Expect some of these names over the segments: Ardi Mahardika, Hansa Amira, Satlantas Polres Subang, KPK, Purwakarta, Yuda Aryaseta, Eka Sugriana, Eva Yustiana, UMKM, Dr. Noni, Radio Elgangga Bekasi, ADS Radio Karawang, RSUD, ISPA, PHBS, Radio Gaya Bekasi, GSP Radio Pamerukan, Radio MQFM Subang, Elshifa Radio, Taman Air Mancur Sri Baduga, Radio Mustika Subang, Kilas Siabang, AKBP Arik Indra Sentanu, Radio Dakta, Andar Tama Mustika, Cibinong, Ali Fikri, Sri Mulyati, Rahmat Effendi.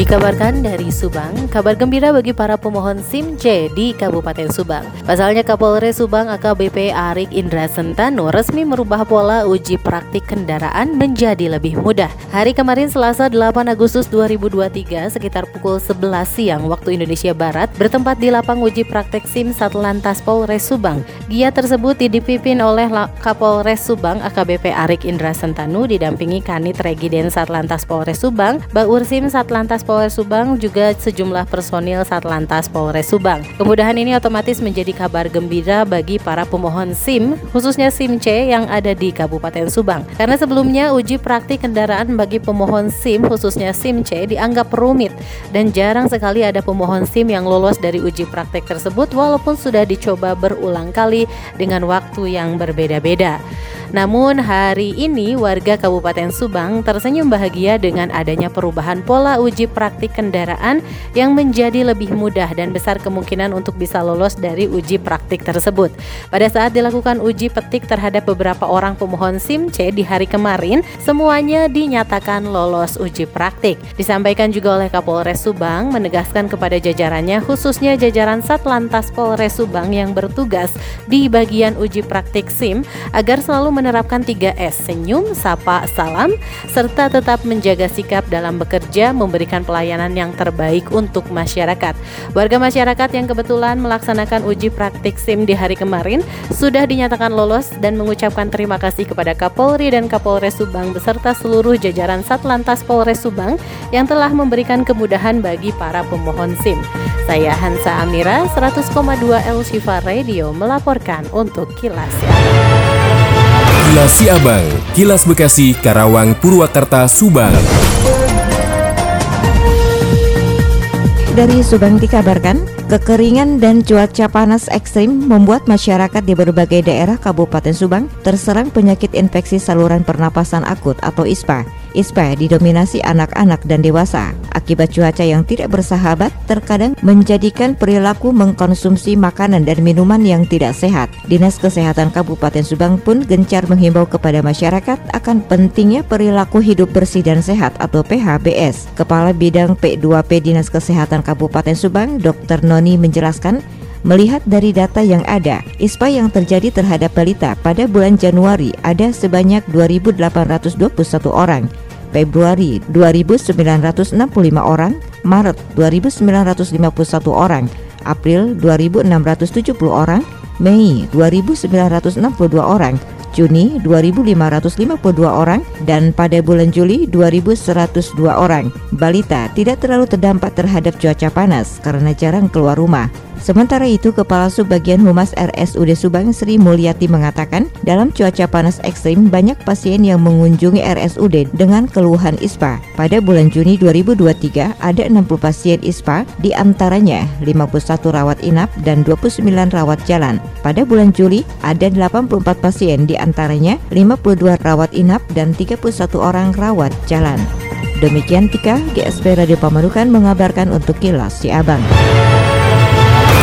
Dikabarkan dari Subang, kabar gembira bagi para pemohon SIM C di Kabupaten Subang. Pasalnya Kapolres Subang AKBP Arik Indra Sentanu resmi merubah pola uji praktik kendaraan menjadi lebih mudah. Hari kemarin Selasa 8 Agustus 2023 sekitar pukul 11 siang waktu Indonesia Barat bertempat di lapang uji praktik SIM Satlantas Polres Subang. Giat tersebut dipimpin oleh Kapolres Subang AKBP Arik Indra Sentanu didampingi Kanit Regiden Satlantas Polres Subang, Baursim Satlantas Polres Subang juga sejumlah personil Satlantas Polres Subang. Kemudahan ini otomatis menjadi kabar gembira bagi para pemohon SIM, khususnya SIM C yang ada di Kabupaten Subang. Karena sebelumnya uji praktik kendaraan bagi pemohon SIM, khususnya SIM C, dianggap rumit dan jarang sekali ada pemohon SIM yang lolos dari uji praktik tersebut walaupun sudah dicoba berulang kali dengan waktu yang berbeda-beda. Namun hari ini warga Kabupaten Subang tersenyum bahagia dengan adanya perubahan pola uji praktik kendaraan yang menjadi lebih mudah dan besar kemungkinan untuk bisa lolos dari uji praktik tersebut. Pada saat dilakukan uji petik terhadap beberapa orang pemohon SIM C di hari kemarin, semuanya dinyatakan lolos uji praktik. Disampaikan juga oleh Kapolres Subang menegaskan kepada jajarannya, khususnya jajaran Satlantas Polres Subang yang bertugas di bagian uji praktik SIM, agar selalu menerapkan 3S, senyum, sapa, salam, serta tetap menjaga sikap dalam bekerja memberikan pelayanan yang terbaik untuk masyarakat. Warga masyarakat yang kebetulan melaksanakan uji praktik SIM di hari kemarin sudah dinyatakan lolos dan mengucapkan terima kasih kepada Kapolri dan Kapolres Subang beserta seluruh jajaran Satlantas Polres Subang yang telah memberikan kemudahan bagi para pemohon SIM. Saya Hansa Amira, 100,2 Elshifa Radio melaporkan untuk Kilas Siabang. Kilas Siabang, Kilas Bekasi, Karawang, Purwakarta, Subang. Dari Subang dikabarkan, kekeringan dan cuaca panas ekstrim membuat masyarakat di berbagai daerah Kabupaten Subang terserang penyakit infeksi saluran pernapasan akut atau ISPA. ISPA didominasi anak-anak dan dewasa. Akibat cuaca yang tidak bersahabat terkadang menjadikan perilaku mengkonsumsi makanan dan minuman yang tidak sehat. Dinas Kesehatan Kabupaten Subang pun gencar menghimbau kepada masyarakat akan pentingnya perilaku hidup bersih dan sehat atau PHBS. Kepala Bidang P2P Dinas Kesehatan Kabupaten Subang, Dr. Noni menjelaskan, melihat dari data yang ada, ISPA yang terjadi terhadap balita pada bulan Januari ada sebanyak 2.821 orang, Februari 2.965 orang, Maret 2.951 orang, April 2.670 orang, Mei 2.962 orang, Juni 2.552 orang, dan pada bulan Juli 2.102 orang. Balita tidak terlalu terdampak terhadap cuaca panas karena jarang keluar rumah. Sementara itu, Kepala Subbagian Humas RSUD Subang Sri Mulyati mengatakan, dalam cuaca panas ekstrim banyak pasien yang mengunjungi RSUD dengan keluhan ISPA. Pada bulan Juni 2023 ada 60 pasien ISPA, di antaranya 51 rawat inap dan 29 rawat jalan. Pada bulan Juli ada 84 pasien, di antaranya 52 rawat inap dan 31 orang rawat jalan. Demikian Tika, GSP Radio Pamerukan mengabarkan untuk Kilas Siabang.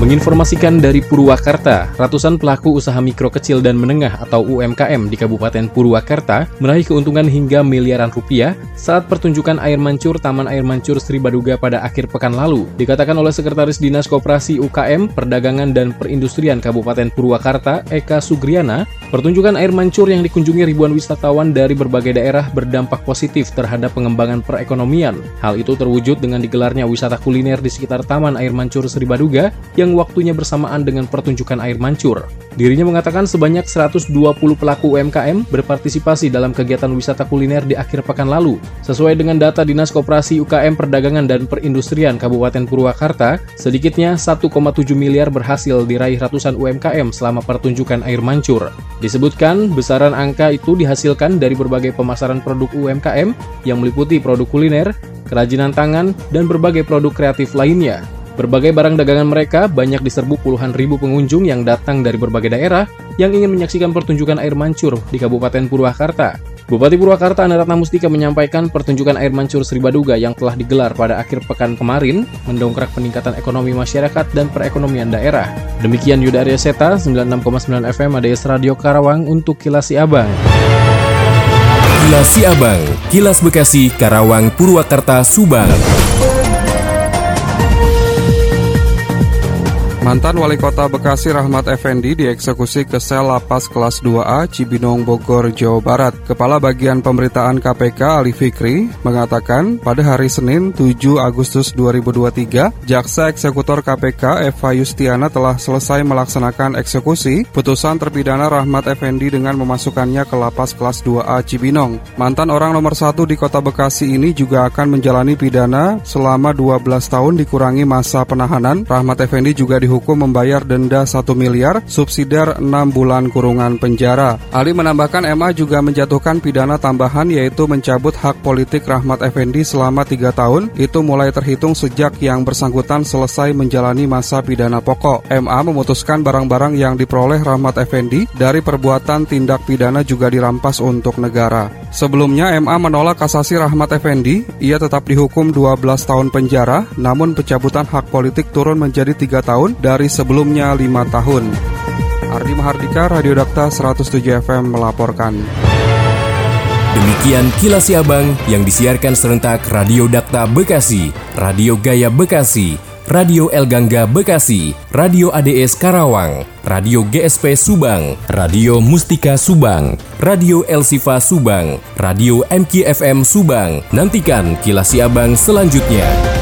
Menginformasikan dari Purwakarta, ratusan pelaku usaha mikro kecil dan menengah atau UMKM di Kabupaten Purwakarta meraih keuntungan hingga miliaran rupiah saat pertunjukan air mancur Taman Air Mancur Sri Baduga pada akhir pekan lalu. Dikatakan oleh Sekretaris Dinas Koperasi UKM, Perdagangan dan Perindustrian Kabupaten Purwakarta, Eka Sugriana, pertunjukan air mancur yang dikunjungi ribuan wisatawan dari berbagai daerah berdampak positif terhadap pengembangan perekonomian. Hal itu terwujud dengan digelarnya wisata kuliner di sekitar Taman Air Mancur Sri Baduga yang waktunya bersamaan dengan pertunjukan air mancur. Dirinya mengatakan sebanyak 120 pelaku UMKM berpartisipasi dalam kegiatan wisata kuliner di akhir pekan lalu. Sesuai dengan data Dinas Koperasi UKM Perdagangan dan Perindustrian Kabupaten Purwakarta, sedikitnya 1,7 miliar berhasil diraih ratusan UMKM selama pertunjukan air mancur. Disebutkan, besaran angka itu dihasilkan dari berbagai pemasaran produk UMKM yang meliputi produk kuliner, kerajinan tangan, dan berbagai produk kreatif lainnya. Berbagai barang dagangan mereka banyak diserbu puluhan ribu pengunjung yang datang dari berbagai daerah yang ingin menyaksikan pertunjukan air mancur di Kabupaten Purwakarta. Bupati Purwakarta Andar Tama Mustika menyampaikan pertunjukan Air Mancur Sri Baduga yang telah digelar pada akhir pekan kemarin mendongkrak peningkatan ekonomi masyarakat dan perekonomian daerah. Demikian Yuda Aryaseta, 96,9 FM ADS Radio Karawang untuk Kilas Siabang. Kilas Siabang, Kilas Bekasi, Karawang, Purwakarta, Subang. Mantan Wali Kota Bekasi Rahmat Effendi dieksekusi ke sel lapas kelas 2A Cibinong, Bogor, Jawa Barat. Kepala Bagian Pemberitaan KPK Ali Fikri mengatakan pada hari Senin 7 Agustus 2023, Jaksa Eksekutor KPK Eva Yustiana telah selesai melaksanakan eksekusi putusan terpidana Rahmat Effendi dengan memasukkannya ke lapas kelas 2A Cibinong. Mantan orang nomor 1 di Kota Bekasi ini juga akan menjalani pidana selama 12 tahun dikurangi masa penahanan. Rahmat Effendi juga dihukum membayar denda 1 miliar, subsidiar 6 bulan kurungan penjara. Ali menambahkan MA juga menjatuhkan pidana tambahan yaitu mencabut hak politik Rahmat Effendi selama 3 tahun, itu mulai terhitung sejak yang bersangkutan selesai menjalani masa pidana pokok. MA memutuskan barang-barang yang diperoleh Rahmat Effendi dari perbuatan tindak pidana juga dirampas untuk negara. Sebelumnya MA menolak kasasi Rahmat Effendi, ia tetap dihukum 12 tahun penjara, namun pencabutan hak politik turun menjadi 3 tahun dari sebelumnya 5 tahun. Ardi Mahardika, Radio Dakta 107 FM melaporkan. Demikian Kilas Siabang yang disiarkan serentak Radio Dakta Bekasi, Radio Gaya Bekasi, Radio Elgangga Bekasi, Radio ADS Karawang, Radio GSP Subang, Radio Mustika Subang, Radio Elshifa Subang, Radio MQFM Subang. Nantikan Kilas Siabang selanjutnya.